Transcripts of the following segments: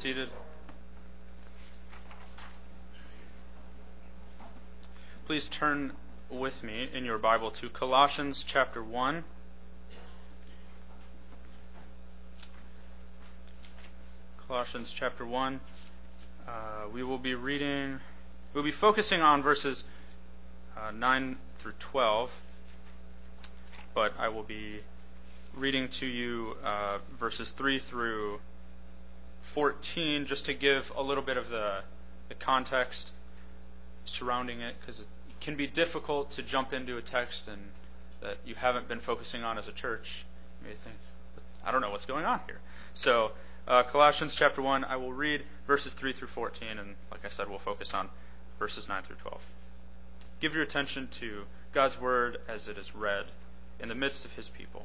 seated. Please turn with me in your Bible to Colossians chapter 1. Colossians chapter 1. We'll be focusing on verses 9 through 12, but I will be reading to you verses 3 through 14 just to give a little bit of the context surrounding it, because it can be difficult to jump into a text and that you haven't been focusing on as a church. You may think, I don't know what's going on here. So Colossians chapter 1, I will read verses 3 through 14, and like I said, we'll focus on verses 9 through 12. Give your attention to God's word as it is read in the midst of his people.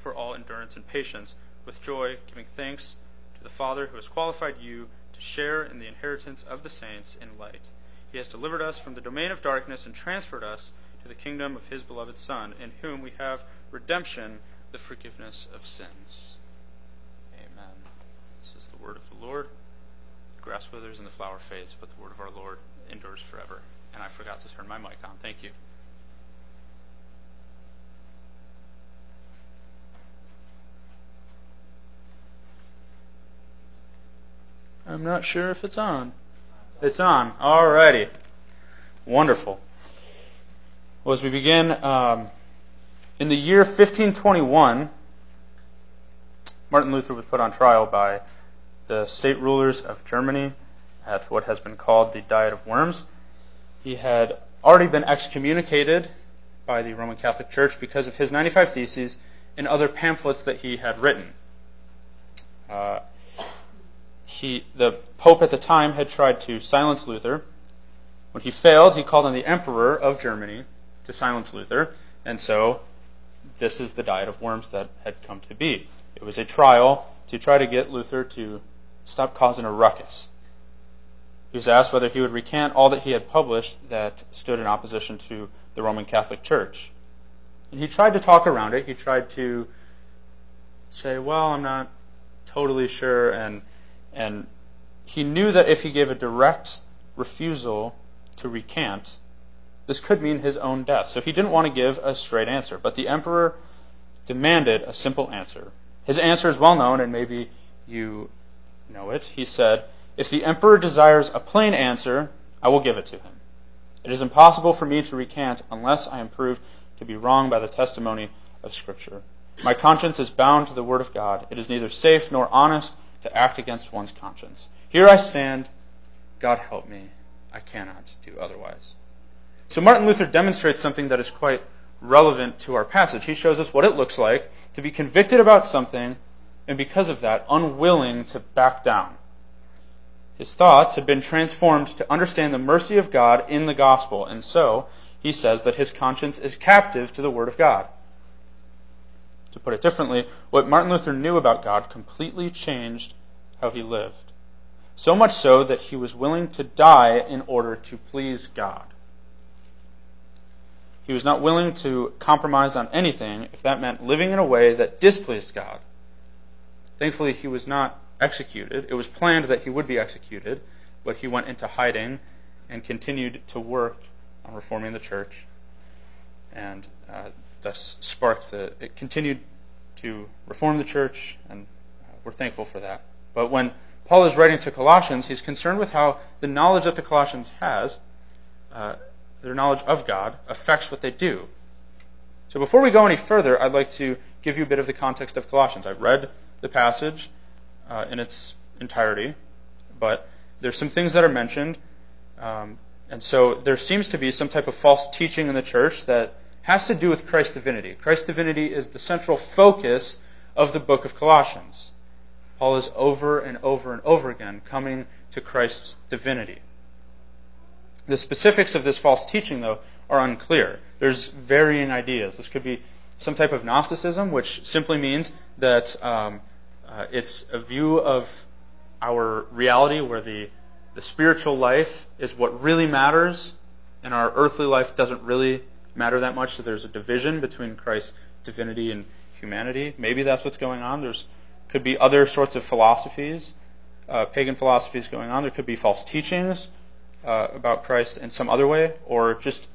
for all endurance and patience, with joy, giving thanks to the Father who has qualified you to share in the inheritance of the saints in light. He has delivered us from the domain of darkness and transferred us to the kingdom of his beloved Son, in whom we have redemption, the forgiveness of sins. Amen. This is the word of the Lord. The grass withers and the flower fades, but the word of our Lord endures forever. And I forgot to turn my mic on. Thank you. I'm not sure if it's on. It's on. Alrighty. Wonderful. Well, as we begin, in the year 1521, Martin Luther was put on trial by the state rulers of Germany at what has been called the Diet of Worms. He had already been excommunicated by the Roman Catholic Church because of his 95 Theses and other pamphlets that he had written. The Pope at the time had tried to silence Luther. When he failed, he called on the Emperor of Germany to silence Luther, and so this is the Diet of Worms that had come to be. It was a trial to try to get Luther to stop causing a ruckus. He was asked whether he would recant all that he had published that stood in opposition to the Roman Catholic Church. And he tried to talk around it. He tried to say, well, I'm not totally sure, and he knew that if he gave a direct refusal to recant, this could mean his own death. So he didn't want to give a straight answer. But the emperor demanded a simple answer. His answer is well known, and maybe you know it. He said, "If the emperor desires a plain answer, I will give it to him. It is impossible for me to recant unless I am proved to be wrong by the testimony of Scripture. My conscience is bound to the Word of God. It is neither safe nor honest to act against one's conscience. Here I stand. God help me. I cannot do otherwise." So Martin Luther demonstrates something that is quite relevant to our passage. He shows us what it looks like to be convicted about something and because of that, unwilling to back down. His thoughts have been transformed to understand the mercy of God in the gospel, and so he says that his conscience is captive to the Word of God. To put it differently, what Martin Luther knew about God completely changed how he lived, so much so that he was willing to die in order to please God. He was not willing to compromise on anything if that meant living in a way that displeased God. Thankfully, he was not executed. It was planned that he would be executed, but he went into hiding and continued to work on reforming the church, and thus sparked it continued to reform the church, and we're thankful for that. But when Paul is writing to Colossians, he's concerned with how the knowledge that the Colossians has, their knowledge of God, affects what they do. So before we go any further, I'd like to give you a bit of the context of Colossians. I've read the passage in its entirety, but there's some things that are mentioned, and so there seems to be some type of false teaching in the church that has to do with Christ's divinity. Christ's divinity is the central focus of the book of Colossians. Paul is over and over and over again coming to Christ's divinity. The specifics of this false teaching, though, are unclear. There's varying ideas. This could be some type of Gnosticism, which simply means that it's a view of our reality where the spiritual life is what really matters, and our earthly life doesn't really matter that much, so there's a division between Christ's divinity and humanity. Maybe that's what's going on. There's could be other sorts of philosophies, pagan philosophies going on. There could be false teachings about Christ in some other way, or just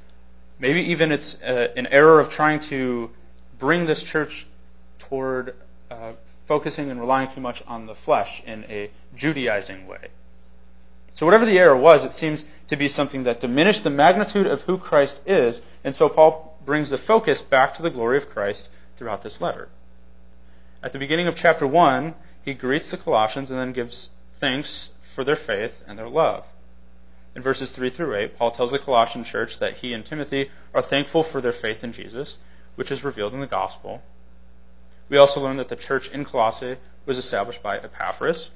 maybe even it's an error of trying to bring this church toward focusing and relying too much on the flesh in a Judaizing way. So whatever the error was, it seems to be something that diminished the magnitude of who Christ is, and so Paul brings the focus back to the glory of Christ throughout this letter. At the beginning of chapter 1, he greets the Colossians and then gives thanks for their faith and their love. In verses 3 through 8, Paul tells the Colossian church that he and Timothy are thankful for their faith in Jesus, which is revealed in the gospel. We also learn that the church in Colossae was established by Epaphras.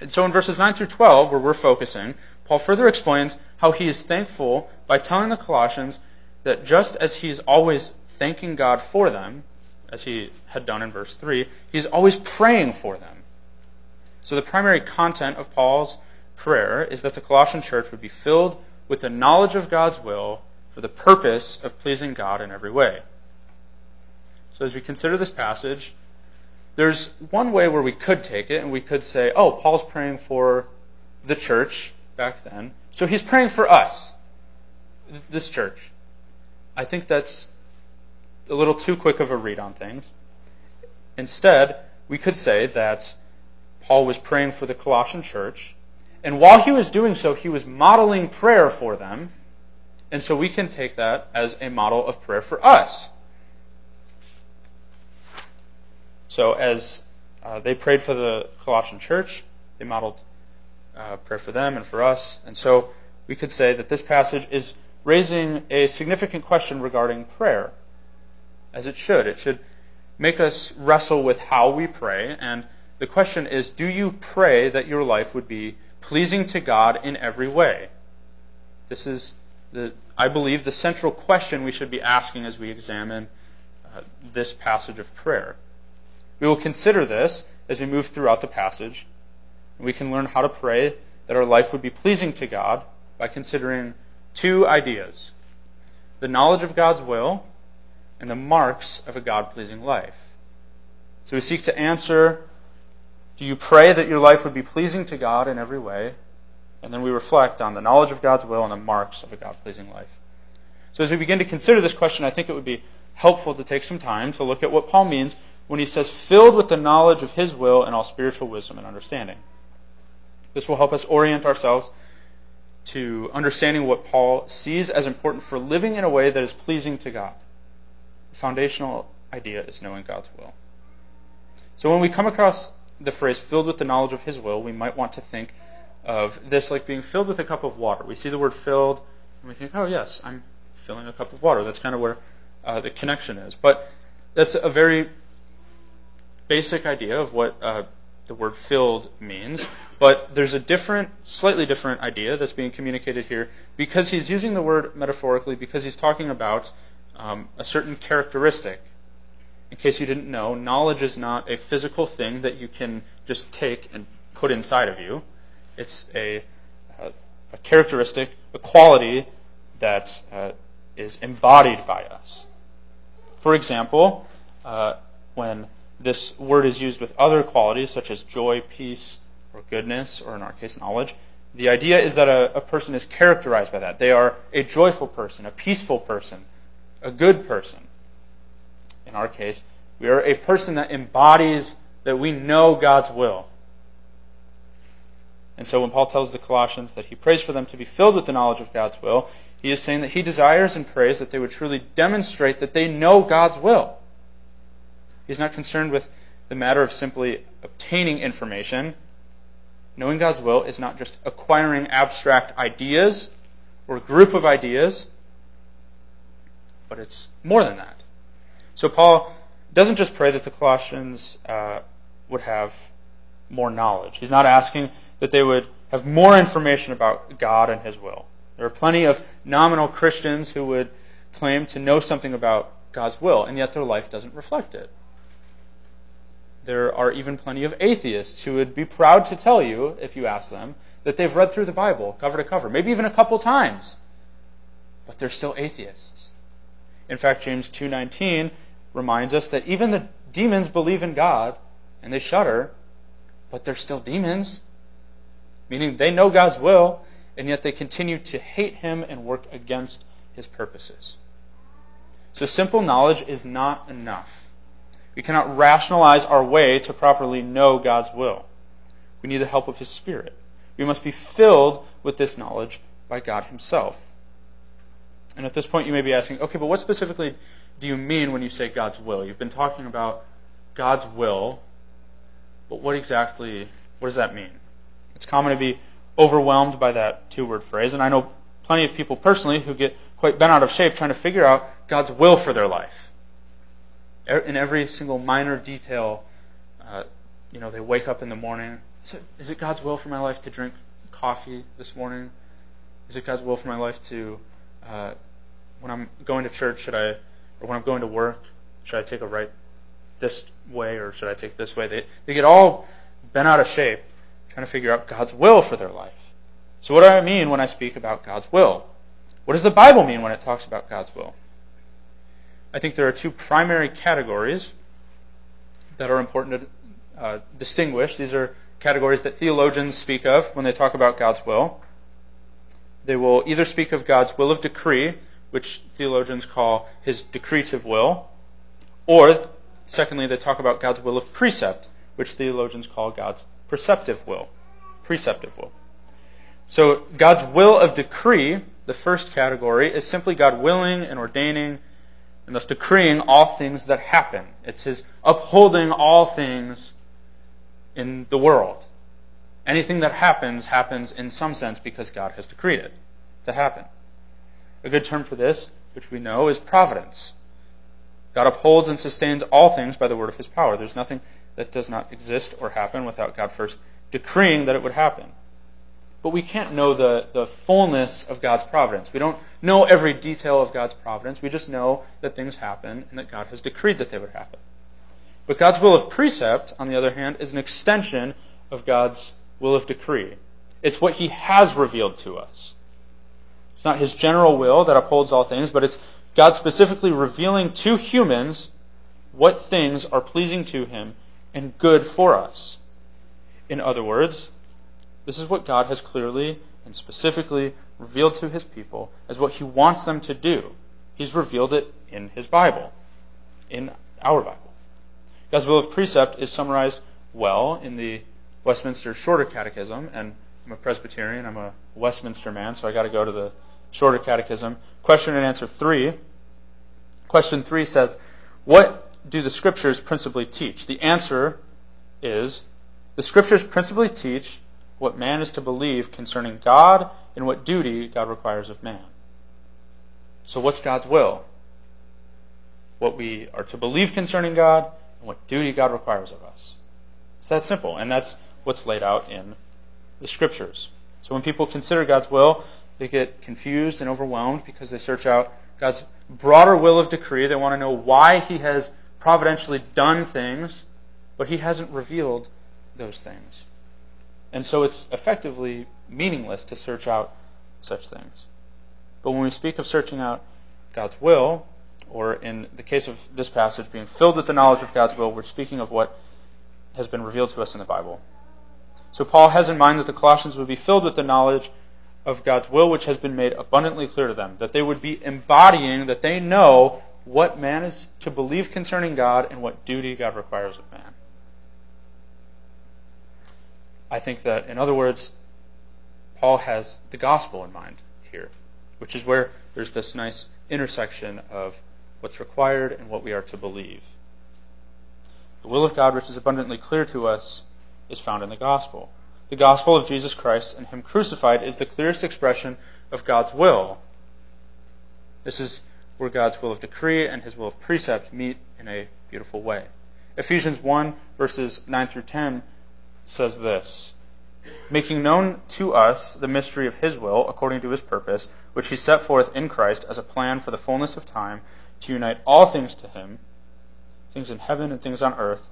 And so in verses 9 through 12, where we're focusing, Paul further explains how he is thankful by telling the Colossians that just as he is always thanking God for them, as he had done in verse 3, he is always praying for them. So the primary content of Paul's prayer is that the Colossian church would be filled with the knowledge of God's will for the purpose of pleasing God in every way. So as we consider this passage, there's one way where we could take it, and we could say, oh, Paul's praying for the church back then, so he's praying for us, this church. I think that's a little too quick of a read on things. Instead, we could say that Paul was praying for the Colossian church, and while he was doing so, he was modeling prayer for them, and so we can take that as a model of prayer for us. So as they prayed for the Colossian church, they modeled prayer for them and for us, and so we could say that this passage is raising a significant question regarding prayer. As it should. It should make us wrestle with how we pray. And the question is, do you pray that your life would be pleasing to God in every way? This is, I believe, the central question we should be asking as we examine this passage of prayer. We will consider this as we move throughout the passage. And we can learn how to pray that our life would be pleasing to God by considering two ideas. The knowledge of God's will and the marks of a God-pleasing life. So we seek to answer, do you pray that your life would be pleasing to God in every way? And then we reflect on the knowledge of God's will and the marks of a God-pleasing life. So as we begin to consider this question, I think it would be helpful to take some time to look at what Paul means when he says, filled with the knowledge of his will and all spiritual wisdom and understanding. This will help us orient ourselves to understanding what Paul sees as important for living in a way that is pleasing to God. The foundational idea is knowing God's will. So when we come across the phrase filled with the knowledge of his will, we might want to think of this like being filled with a cup of water. We see the word filled, and we think, oh yes, I'm filling a cup of water. That's kind of where the connection is. But that's a very basic idea of what the word filled means. But there's a slightly different idea that's being communicated here because he's using the word metaphorically, because he's talking about a certain characteristic. In case you didn't know, knowledge is not a physical thing that you can just take and put inside of you. It's a characteristic, a quality that is embodied by us. For example, when this word is used with other qualities such as joy, peace, or goodness, or in our case, knowledge, the idea is that a person is characterized by that. They are a joyful person, a peaceful person, a good person. In our case, we are a person that embodies that we know God's will. And so when Paul tells the Colossians that he prays for them to be filled with the knowledge of God's will, he is saying that he desires and prays that they would truly demonstrate that they know God's will. He's not concerned with the matter of simply obtaining information. Knowing God's will is not just acquiring abstract ideas or a group of ideas, but it's more than that. So Paul doesn't just pray that the Colossians would have more knowledge. He's not asking that they would have more information about God and His will. There are plenty of nominal Christians who would claim to know something about God's will, and yet their life doesn't reflect it. There are even plenty of atheists who would be proud to tell you, if you ask them, that they've read through the Bible cover to cover, maybe even a couple times, but they're still atheists. In fact, James 2:19 reminds us that even the demons believe in God, and they shudder, but they're still demons, meaning they know God's will, and yet they continue to hate Him and work against His purposes. So simple knowledge is not enough. We cannot rationalize our way to properly know God's will. We need the help of His Spirit. We must be filled with this knowledge by God Himself. And at this point you may be asking, okay, but what specifically do you mean when you say God's will? You've been talking about God's will, but what does that mean? It's common to be overwhelmed by that two-word phrase, and I know plenty of people personally who get quite bent out of shape trying to figure out God's will for their life. In every single minor detail, they wake up in the morning. Is it God's will for my life to drink coffee this morning? Is it God's will for my life to, when I'm going to church, or when I'm going to work, should I take a right this way, or should I take this way? They get all bent out of shape trying to figure out God's will for their life. So what do I mean when I speak about God's will? What does the Bible mean when it talks about God's will? I think there are two primary categories that are important to distinguish. These are categories that theologians speak of when they talk about God's will. They will either speak of God's will of decree, which theologians call His decretive will, or, secondly, they talk about God's will of precept, which theologians call God's preceptive will. So God's will of decree, the first category, is simply God willing and ordaining and thus decreeing all things that happen. It's His upholding all things in the world. Anything that happens in some sense because God has decreed it to happen. A good term for this, which we know, is providence. God upholds and sustains all things by the word of His power. There's nothing that does not exist or happen without God first decreeing that it would happen. But we can't know the fullness of God's providence. We don't know every detail of God's providence. We just know that things happen and that God has decreed that they would happen. But God's will of precept, on the other hand, is an extension of God's will of decree. It's what He has revealed to us. It's not His general will that upholds all things, but it's God specifically revealing to humans what things are pleasing to Him and good for us. In other words, this is what God has clearly and specifically revealed to His people as what He wants them to do. He's revealed it in His Bible, in our Bible. God's will of precept is summarized well in the Westminster Shorter Catechism, and I'm a Presbyterian, I'm a Westminster man, so I got to go to the Shorter Catechism. Question and answer 3. Question 3 says, what do the Scriptures principally teach? The answer is, the Scriptures principally teach what man is to believe concerning God and what duty God requires of man. So what's God's will? What we are to believe concerning God and what duty God requires of us. It's that simple, and that's what's laid out in the Scriptures. So when people consider God's will, they get confused and overwhelmed because they search out God's broader will of decree. They want to know why He has providentially done things, but He hasn't revealed those things. And so it's effectively meaningless to search out such things. But when we speak of searching out God's will, or in the case of this passage, being filled with the knowledge of God's will, we're speaking of what has been revealed to us in the Bible. So Paul has in mind that the Colossians would be filled with the knowledge of God's will, which has been made abundantly clear to them, that they would be embodying, that they know what man is to believe concerning God and what duty God requires of man. I think that, in other words, Paul has the gospel in mind here, which is where there's this nice intersection of what's required and what we are to believe. The will of God, which is abundantly clear to us, is found in the gospel. The gospel of Jesus Christ and him crucified is the clearest expression of God's will. This is where God's will of decree and his will of precept meet in a beautiful way. Ephesians 1, verses 9 through 10 says this: making known to us the mystery of his will according to his purpose, which he set forth in Christ as a plan for the fullness of time to unite all things to him, things in heaven and things on earth.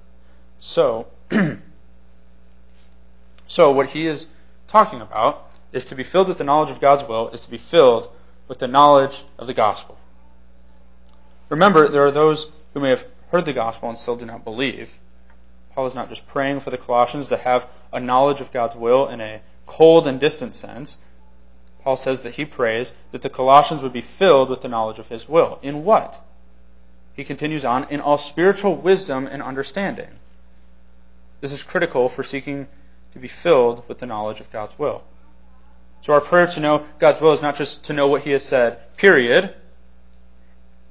So what he is talking about is to be filled with the knowledge of God's will, is to be filled with the knowledge of the gospel. Remember, there are those who may have heard the gospel and still do not believe. Paul is not just praying for the Colossians to have a knowledge of God's will in a cold and distant sense. Paul says that he prays that the Colossians would be filled with the knowledge of his will. In what? He continues on, in all spiritual wisdom and understanding. This is critical for seeking to be filled with the knowledge of God's will. So our prayer to know God's will is not just to know what he has said, period.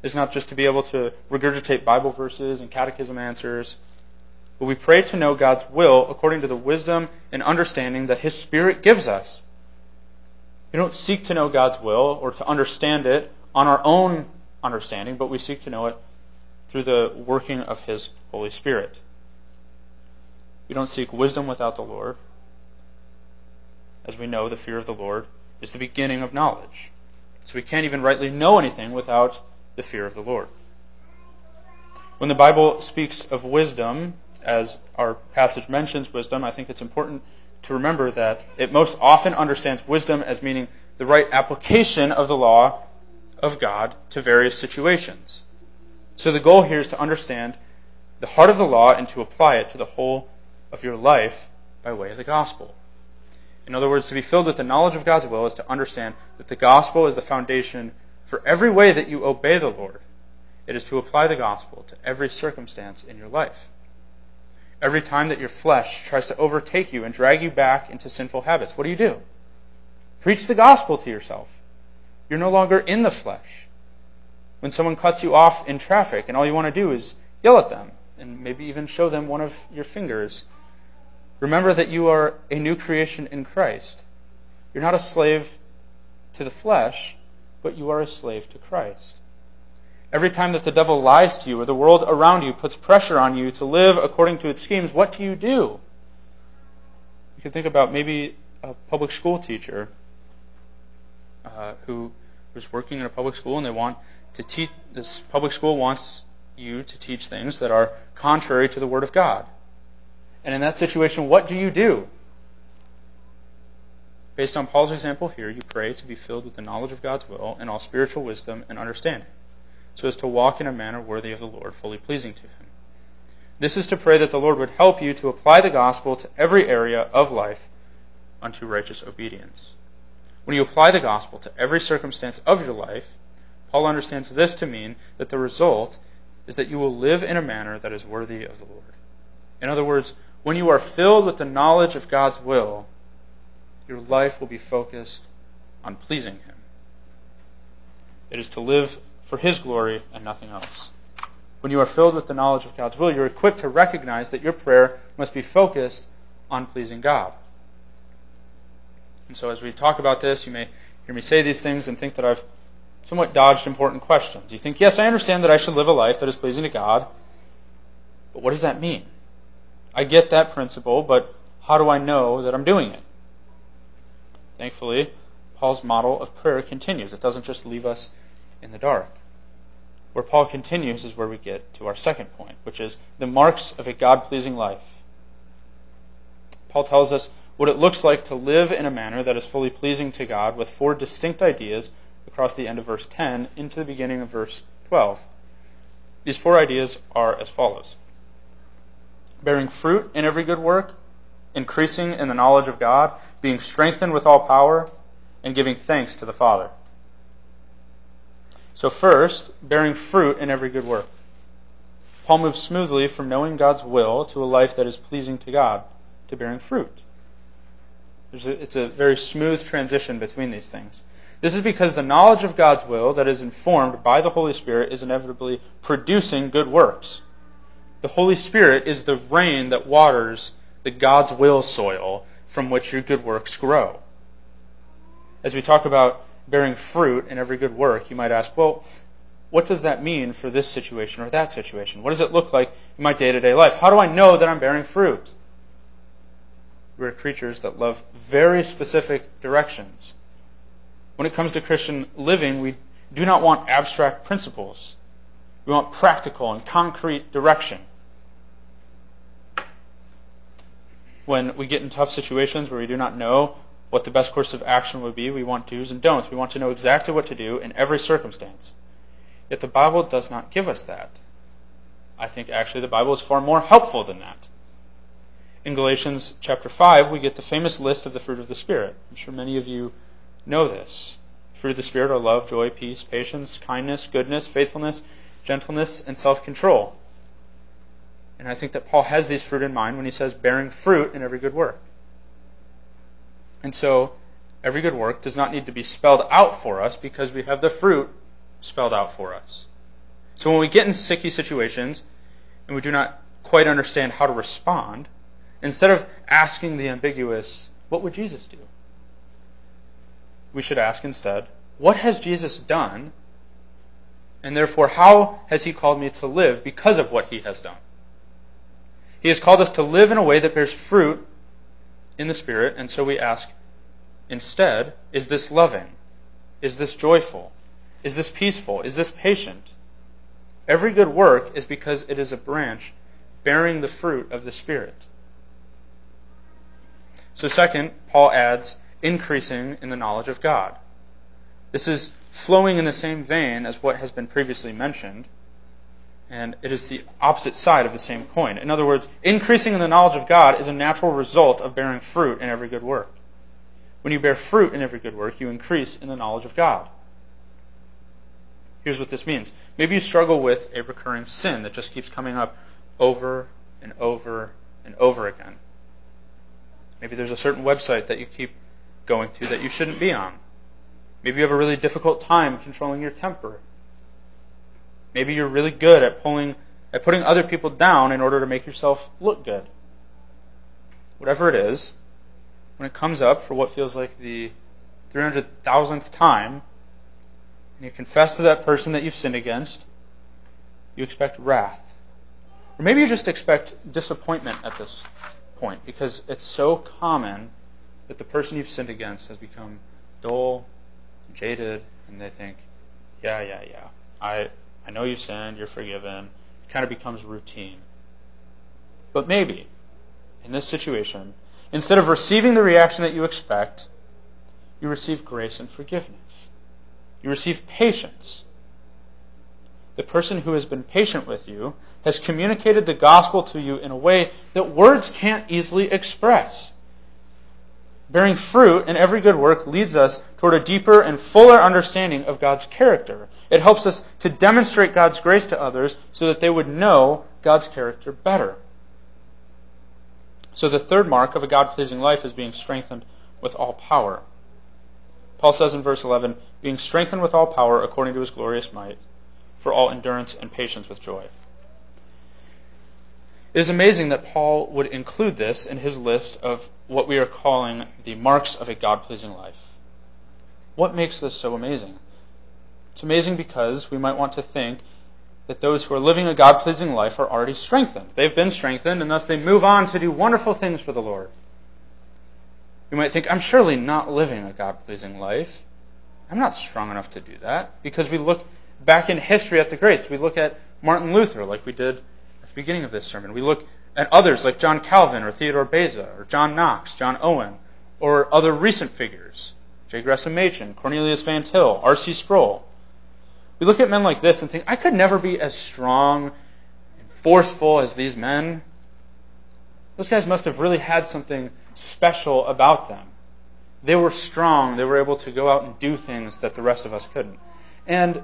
It's not just to be able to regurgitate Bible verses and catechism answers. But we pray to know God's will according to the wisdom and understanding that his Spirit gives us. We don't seek to know God's will or to understand it on our own understanding, but we seek to know it through the working of his Holy Spirit. We don't seek wisdom without the Lord. As we know, the fear of the Lord is the beginning of knowledge. So we can't even rightly know anything without the fear of the Lord. When the Bible speaks of wisdom, as our passage mentions wisdom, I think it's important to remember that it most often understands wisdom as meaning the right application of the law of God to various situations. So the goal here is to understand the heart of the law and to apply it to the whole of your life by way of the gospel. In other words, to be filled with the knowledge of God's will is to understand that the gospel is the foundation for every way that you obey the Lord. It is to apply the gospel to every circumstance in your life. Every time that your flesh tries to overtake you and drag you back into sinful habits, what do? Preach the gospel to yourself. You're no longer in the flesh. When someone cuts you off in traffic and all you want to do is yell at them and maybe even show them one of your fingers, remember that you are a new creation in Christ. You're not a slave to the flesh, but you are a slave to Christ. Every time that the devil lies to you or the world around you puts pressure on you to live according to its schemes, what do? You can think about maybe a public school teacher who was working in a public school, and they want to teach. This public school wants you to teach things that are contrary to the Word of God. And in that situation, what do you do? Based on Paul's example here, you pray to be filled with the knowledge of God's will and all spiritual wisdom and understanding, so as to walk in a manner worthy of the Lord, fully pleasing to him. This is to pray that the Lord would help you to apply the gospel to every area of life unto righteous obedience. When you apply the gospel to every circumstance of your life, Paul understands this to mean that the result is that you will live in a manner that is worthy of the Lord. In other words, when you are filled with the knowledge of God's will, your life will be focused on pleasing him. It is to live for his glory and nothing else. When you are filled with the knowledge of God's will, you're equipped to recognize that your prayer must be focused on pleasing God. And so as we talk about this, you may hear me say these things and think that I've somewhat dodged important questions. You think, yes, I understand that I should live a life that is pleasing to God, but what does that mean? I get that principle, but how do I know that I'm doing it? Thankfully, Paul's model of prayer continues. It doesn't just leave us in the dark. Where Paul continues is where we get to our second point, which is the marks of a God-pleasing life. Paul tells us what it looks like to live in a manner that is fully pleasing to God with four distinct ideas across the end of verse 10 into the beginning of verse 12. These four ideas are as follows: bearing fruit in every good work, increasing in the knowledge of God, being strengthened with all power, and giving thanks to the Father. So first, bearing fruit in every good work. Paul moves smoothly from knowing God's will to a life that is pleasing to God, to bearing fruit. It's a very smooth transition between these things. This is because the knowledge of God's will that is informed by the Holy Spirit is inevitably producing good works. The Holy Spirit is the rain that waters the God's will soil from which your good works grow. As we talk about bearing fruit in every good work, you might ask, well, what does that mean for this situation or that situation? What does it look like in my day-to-day life? How do I know that I'm bearing fruit? We're creatures that love very specific directions. When it comes to Christian living, we do not want abstract principles. We want practical and concrete direction. When we get in tough situations where we do not know what the best course of action would be, we want do's and don'ts. We want to know exactly what to do in every circumstance. Yet the Bible does not give us that. I think actually the Bible is far more helpful than that. In Galatians chapter 5, we get the famous list of the fruit of the Spirit. I'm sure many of you know this. Fruit of the Spirit are love, joy, peace, patience, kindness, goodness, faithfulness, gentleness, and self-control. And I think that Paul has these fruit in mind when he says bearing fruit in every good work. And so every good work does not need to be spelled out for us because we have the fruit spelled out for us. So when we get in sticky situations and we do not quite understand how to respond, instead of asking the ambiguous, what would Jesus do? We should ask instead, what has Jesus done? And therefore, how has he called me to live because of what he has done? He has called us to live in a way that bears fruit in the Spirit, and so we ask instead, is this loving? Is this joyful? Is this peaceful? Is this patient? Every good work is because it is a branch bearing the fruit of the Spirit. So second, Paul adds, increasing in the knowledge of God. This is flowing in the same vein as what has been previously mentioned, and it is the opposite side of the same coin. In other words, increasing in the knowledge of God is a natural result of bearing fruit in every good work. When you bear fruit in every good work, you increase in the knowledge of God. Here's what this means. Maybe you struggle with a recurring sin that just keeps coming up over and over and over again. Maybe there's a certain website that you keep going to that you shouldn't be on. Maybe you have a really difficult time controlling your temper. Maybe you're really good at putting other people down in order to make yourself look good. Whatever it is, when it comes up for what feels like the 300,000th time, and you confess to that person that you've sinned against, you expect wrath. Or maybe you just expect disappointment at this point, because it's so common that the person you've sinned against has become dull, jaded, and they think, yeah, I know you sinned, you're forgiven. It kind of becomes routine. But maybe, in this situation, instead of receiving the reaction that you expect, you receive grace and forgiveness. You receive patience. The person who has been patient with you has communicated the gospel to you in a way that words can't easily express. Bearing fruit in every good work leads us toward a deeper and fuller understanding of God's character. It helps us to demonstrate God's grace to others so that they would know God's character better. So the third mark of a God-pleasing life is being strengthened with all power. Paul says in verse 11, being strengthened with all power according to his glorious might, for all endurance and patience with joy. It is amazing that Paul would include this in his list of what we are calling the marks of a God-pleasing life. What makes this so amazing? It's amazing because we might want to think that those who are living a God-pleasing life are already strengthened. They've been strengthened, and thus they move on to do wonderful things for the Lord. You might think, I'm surely not living a God-pleasing life. I'm not strong enough to do that. Because we look back in history at the greats. We look at Martin Luther like we did at the beginning of this sermon. We look at others like John Calvin or Theodore Beza or John Knox, John Owen, or other recent figures, J. Gresham Machen, Cornelius Van Til, R.C. Sproul. We look at men like this and think, I could never be as strong and forceful as these men. Those guys must have really had something special about them. They were strong. They were able to go out and do things that the rest of us couldn't. And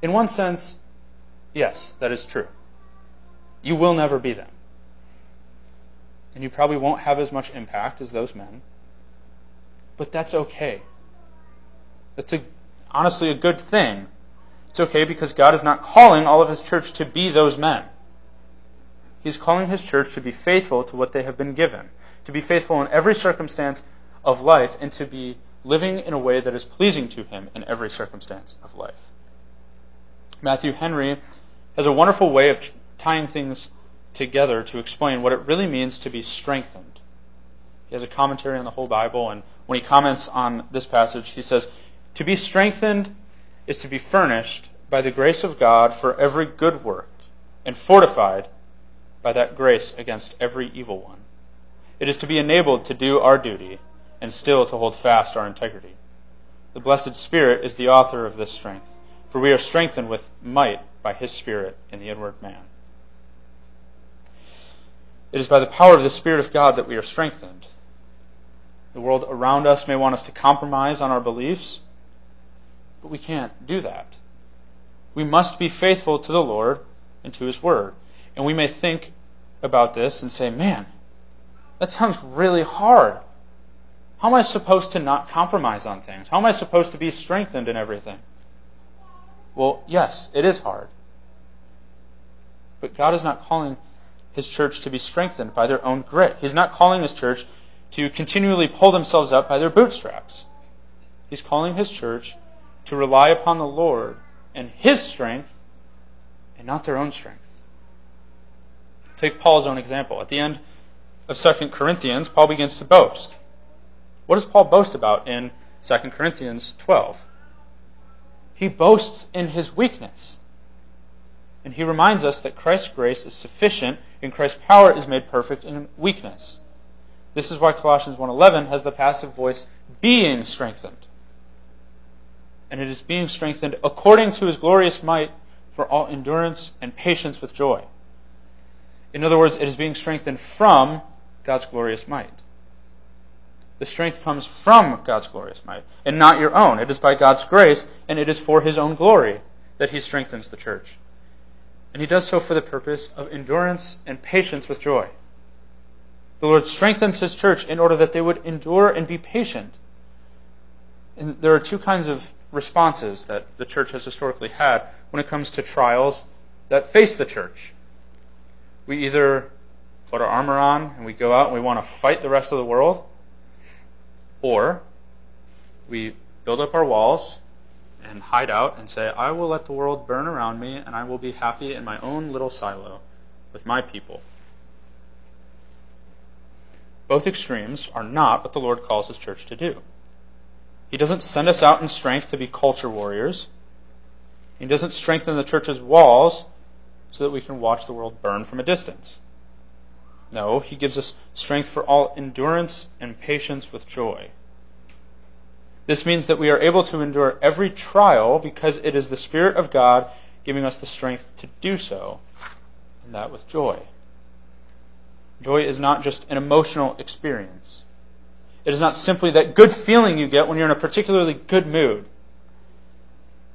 in one sense, yes, that is true. You will never be them. And you probably won't have as much impact as those men. But that's okay. That's honestly a good thing. It's okay because God is not calling all of His church to be those men. He's calling His church to be faithful to what they have been given, to be faithful in every circumstance of life, and to be living in a way that is pleasing to Him in every circumstance of life. Matthew Henry has a wonderful way of tying things together to explain what it really means to be strengthened. He has a commentary on the whole Bible, and when he comments on this passage, he says, "To be strengthened is to be furnished by the grace of God for every good work, and fortified by that grace against every evil one. It is to be enabled to do our duty, and still to hold fast our integrity. The blessed Spirit is the author of this strength, for we are strengthened with might by His Spirit in the inward man." It is by the power of the Spirit of God that we are strengthened. The world around us may want us to compromise on our beliefs, but we can't do that. We must be faithful to the Lord and to His Word. And we may think about this and say, man, that sounds really hard. How am I supposed to not compromise on things? How am I supposed to be strengthened in everything? Well, yes, it is hard. But God is not calling His church to be strengthened by their own grit. He's not calling His church to continually pull themselves up by their bootstraps. He's calling His church to rely upon the Lord and His strength and not their own strength. Take Paul's own example. At the end of 2 Corinthians, Paul begins to boast. What does Paul boast about in 2 Corinthians 12? He boasts in his weakness. And he reminds us that Christ's grace is sufficient and Christ's power is made perfect in weakness. This is why Colossians 1:11 has the passive voice, being strengthened. And it is being strengthened according to His glorious might for all endurance and patience with joy. In other words, it is being strengthened from God's glorious might. The strength comes from God's glorious might, and not your own. It is by God's grace, and it is for His own glory that He strengthens the church. And He does so for the purpose of endurance and patience with joy. The Lord strengthens His church in order that they would endure and be patient. And there are two kinds of responses that the church has historically had when it comes to trials that face the church. We either put our armor on and we go out and we want to fight the rest of the world, or we build up our walls and hide out and say, I will let the world burn around me and I will be happy in my own little silo with my people. Both extremes are not what the Lord calls His church to do. He doesn't send us out in strength to be culture warriors. He doesn't strengthen the church's walls so that we can watch the world burn from a distance. No, He gives us strength for all endurance and patience with joy. This means that we are able to endure every trial because it is the Spirit of God giving us the strength to do so, and that with joy. Joy is not just an emotional experience. It is not simply that good feeling you get when you're in a particularly good mood.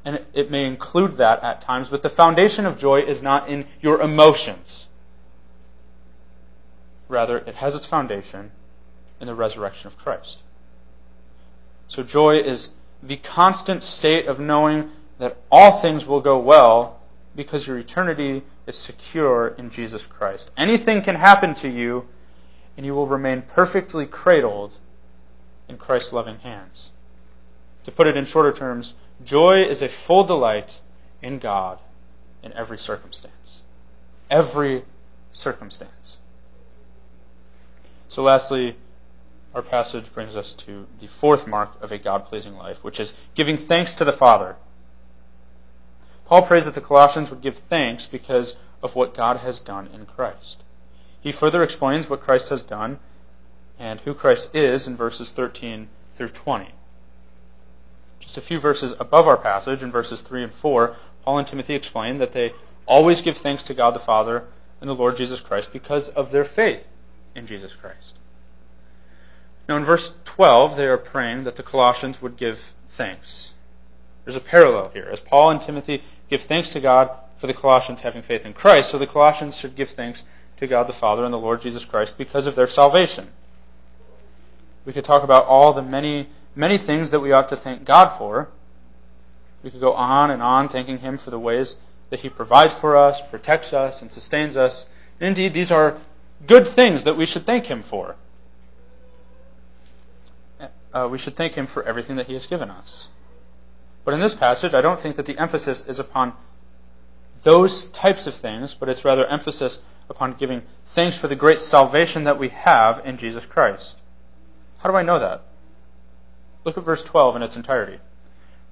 And it may include that at times, but the foundation of joy is not in your emotions. Rather, it has its foundation in the resurrection of Christ. So joy is the constant state of knowing that all things will go well because your eternity is secure in Jesus Christ. Anything can happen to you, and you will remain perfectly cradled in Christ's loving hands. To put it in shorter terms, joy is a full delight in God in every circumstance. Every circumstance. So lastly, our passage brings us to the fourth mark of a God-pleasing life, which is giving thanks to the Father. Paul prays that the Colossians would give thanks because of what God has done in Christ. He further explains what Christ has done and who Christ is in verses 13 through 20. Just a few verses above our passage, in verses 3 and 4, Paul and Timothy explain that they always give thanks to God the Father and the Lord Jesus Christ because of their faith in Jesus Christ. Now in verse 12, they are praying that the Colossians would give thanks. There's a parallel here. As Paul and Timothy give thanks to God for the Colossians having faith in Christ, so the Colossians should give thanks to God the Father and the Lord Jesus Christ because of their salvation. We could talk about all the many, many things that we ought to thank God for. We could go on and on thanking Him for the ways that He provides for us, protects us, and sustains us. And indeed, these are good things that we should thank Him for. We should thank Him for everything that He has given us. But in this passage, I don't think that the emphasis is upon those types of things, but it's rather emphasis upon giving thanks for the great salvation that we have in Jesus Christ. How do I know that? Look at verse 12 in its entirety.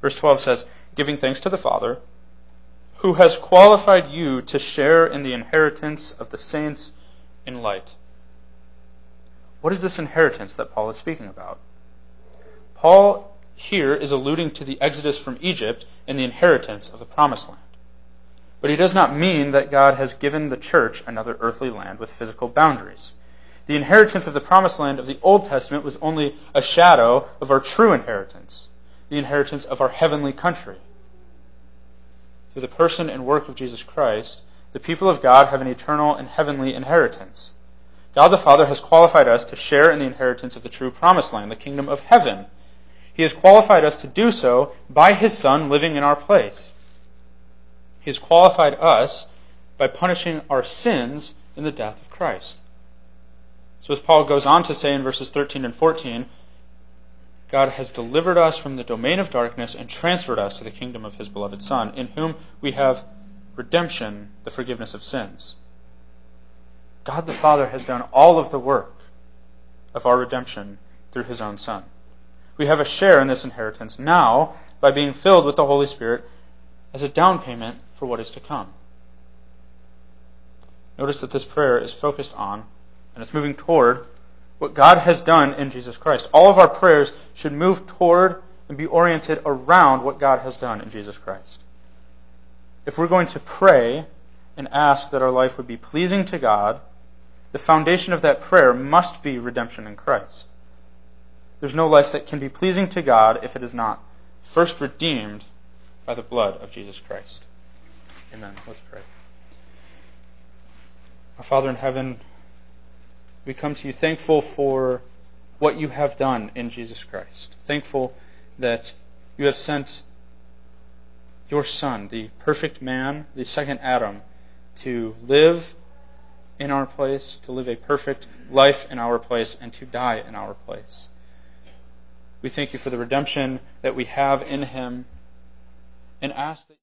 Verse 12 says, "Giving thanks to the Father, who has qualified you to share in the inheritance of the saints in light." What is this inheritance that Paul is speaking about? Paul here is alluding to the exodus from Egypt and the inheritance of the promised land. But he does not mean that God has given the church another earthly land with physical boundaries. The inheritance of the promised land of the Old Testament was only a shadow of our true inheritance, the inheritance of our heavenly country. Through the person and work of Jesus Christ, the people of God have an eternal and heavenly inheritance. God the Father has qualified us to share in the inheritance of the true promised land, the kingdom of heaven. He has qualified us to do so by His Son living in our place. He has qualified us by punishing our sins in the death of Christ. So as Paul goes on to say in verses 13 and 14, God has delivered us from the domain of darkness and transferred us to the kingdom of His beloved Son, in whom we have redemption, the forgiveness of sins. God the Father has done all of the work of our redemption through His own Son. We have a share in this inheritance now by being filled with the Holy Spirit as a down payment for what is to come. Notice that this prayer is focused on, and it's moving toward, what God has done in Jesus Christ. All of our prayers should move toward and be oriented around what God has done in Jesus Christ. If we're going to pray and ask that our life would be pleasing to God, the foundation of that prayer must be redemption in Christ. There's no life that can be pleasing to God if it is not first redeemed by the blood of Jesus Christ. Amen. Let's pray. Our Father in heaven, we come to You thankful for what You have done in Jesus Christ. Thankful that You have sent Your Son, the perfect man, the second Adam, to live in our place, to live a perfect life in our place, and to die in our place. We thank You for the redemption that we have in Him, and ask that